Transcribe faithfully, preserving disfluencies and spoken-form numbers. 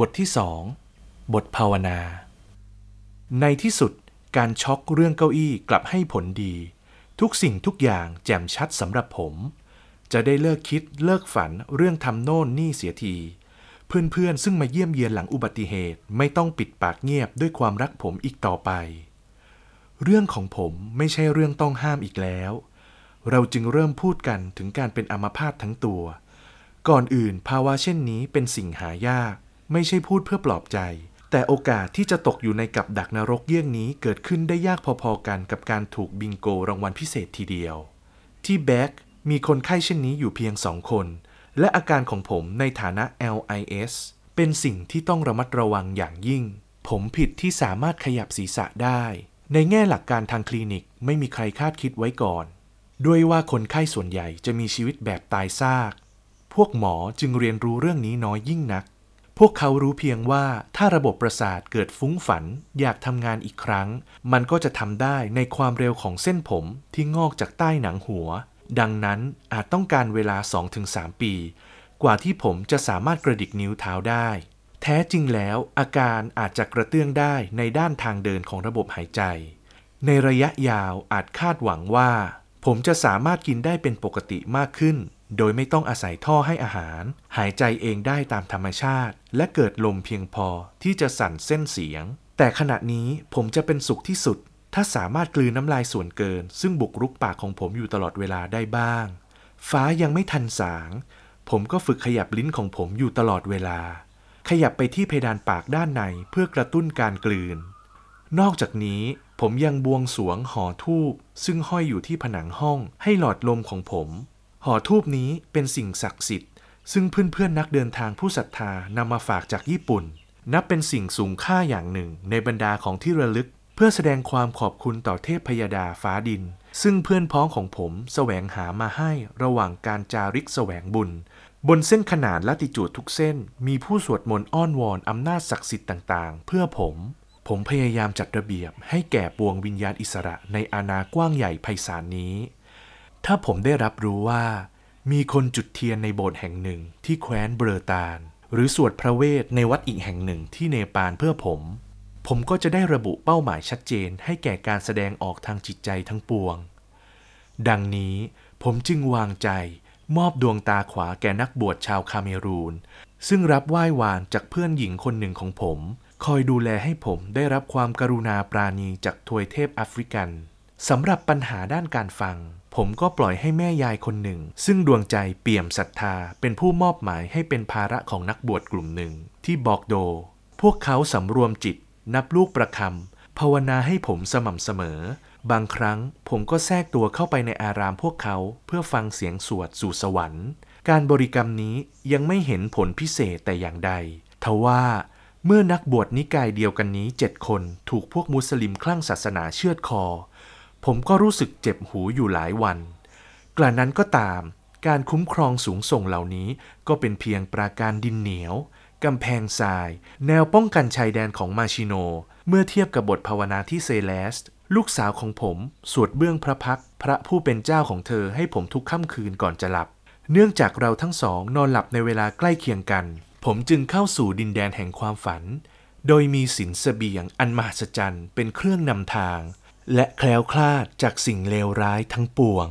บทที่สองบทภาวนาในที่สุดการช็อกเรื่องเก้าอี้กลับให้ผลดีทุกสิ่งทุกอย่างแจ่มชัดสำหรับผมจะได้เลิกคิดเลิกฝันเรื่องทำโน่นนี่เสียทีเพื่อนๆซึ่งมาเยี่ยมเยียนหลังอุบัติเหตุไม่ต้องปิดปากเงียบด้วยความรักผมอีกต่อไปเรื่องของผมไม่ใช่เรื่องต้องห้ามอีกแล้วเราจึงเริ่มพูดกันถึงการเป็นอัมพาตทั้งตัวก่อนอื่นภาวะเช่นนี้เป็นสิ่งหายากไม่ใช่พูดเพื่อปลอบใจแต่โอกาสที่จะตกอยู่ในกับดักนรกเยี่ยงนี้เกิดขึ้นได้ยากพอๆกันกับการถูกบิงโกรางวัลพิเศษทีเดียวที่แบ็กมีคนไข้เช่นนี้อยู่เพียงสองคนและอาการของผมในฐานะ แอล ไอ เอส เป็นสิ่งที่ต้องระมัดระวังอย่างยิ่งผมผิดที่สามารถขยับศีรษะได้ในแง่หลักการทางคลินิกไม่มีใครคาดคิดไว้ก่อนด้วยว่าคนไข้ส่วนใหญ่จะมีชีวิตแบบตายซากพวกหมอจึงเรียนรู้เรื่องนี้น้อยยิ่งนักพวกเขารู้เพียงว่าถ้าระบบประสาทเกิดฟุ้งฝันอยากทำงานอีกครั้งมันก็จะทำได้ในความเร็วของเส้นผมที่งอกจากใต้หนังหัวดังนั้นอาจต้องการเวลา สองถึงสาม ปีกว่าที่ผมจะสามารถกระดิกนิ้วเท้าได้แท้จริงแล้วอาการอาจจะกระเตื้องได้ในด้านทางเดินของระบบหายใจในระยะยาวอาจคาดหวังว่าผมจะสามารถกินได้เป็นปกติมากขึ้นโดยไม่ต้องอาศัยท่อให้อาหารหายใจเองได้ตามธรรมชาติและเกิดลมเพียงพอที่จะสั่นเส้นเสียงแต่ขณะนี้ผมจะเป็นสุขที่สุดถ้าสามารถกลืนน้ำลายส่วนเกินซึ่งบุกรุกปากของผมอยู่ตลอดเวลาได้บ้างฟ้ายังไม่ทันสางผมก็ฝึกขยับลิ้นของผมอยู่ตลอดเวลาขยับไปที่เพดานปากด้านในเพื่อกระตุ้นการกลืนนอกจากนี้ผมยังบวงสรวงหอธูปซึ่งห้อยอยู่ที่ผนังห้องให้หลอดลมของผมหอธูปนี้เป็นสิ่งศักดิ์สิทธิ์ซึ่งเพื่อนๆนักเดินทางผู้ศรัทธานำมาฝากจากญี่ปุ่นนับเป็นสิ่งสูงค่าอย่างหนึ่งในบรรดาของที่ระลึกเพื่อแสดงความขอบคุณต่อเทพพยดาฟ้าดินซึ่งเพื่อนพ้องของผมแสวงหามาให้ระหว่างการจาริกแสวงบุญบนเส้นขนานลัติจูดทุกเส้นมีผู้สวดมนต์อ้อนวอนอำนาจศักดิ์สิทธิ์ต่างๆเพื่อผมผมพยายามจัดระเบียบให้แก่ปวงวิญญาณอิสระในอานากว้างใหญ่ไพศาลนี้ถ้าผมได้รับรู้ว่ามีคนจุดเทียนในโบสถ์แห่งหนึ่งที่แคว้นเบอร์ตานหรือสวดพระเวทในวัดอีกแห่งหนึ่งที่เนปาลเพื่อผมผมก็จะได้ระบุเป้าหมายชัดเจนให้แก่การแสดงออกทางจิตใจทั้งปวงดังนี้ผมจึงวางใจมอบดวงตาขวาแก่นักบวชชาวคาเมรูนซึ่งรับไหว้วานจากเพื่อนหญิงคนหนึ่งของผมคอยดูแลให้ผมได้รับความกรุณาปราณีจากทวยเทพแอฟริกันสำหรับปัญหาด้านการฟังผมก็ปล่อยให้แม่ยายคนหนึ่งซึ่งดวงใจเปี่ยมศรัทธาเป็นผู้มอบหมายให้เป็นภาระของนักบวชกลุ่มหนึ่งที่บอกโดพวกเขาสำรวมจิตนับลูกประคำภาวนาให้ผมสม่ำเสมอบางครั้งผมก็แทรกตัวเข้าไปในอารามพวกเขาเพื่อฟังเสียงสวดสู่สวรรค์การบริกรรมนี้ยังไม่เห็นผลพิเศษแต่อย่างใดทว่าเมื่อนักบวชนิกายเดียวกันนี้เจ็ดคนถูกพวกมุสลิมคลั่งศาสนาเชือดคอผมก็รู้สึกเจ็บหูอยู่หลายวันกระนั้นก็ตามการคุ้มครองสูงส่งเหล่านี้ก็เป็นเพียงปราการดินเหนียวกำแพงทรายแนวป้องกันชายแดนของมาชิโนเมื่อเทียบกับบทภาวนาที่เซเลสต์ลูกสาวของผมสวดเบื้องพระพักตร์พระผู้เป็นเจ้าของเธอให้ผมทุกค่ำคืนก่อนจะหลับเนื่องจากเราทั้งสองนอนหลับในเวลาใกล้เคียงกันผมจึงเข้าสู่ดินแดนแห่งความฝันโดยมีศีลเสบียงอันมหัศจรรย์เป็นเครื่องนำทางและแคล้วคลาดจากสิ่งเลวร้ายทั้งปวง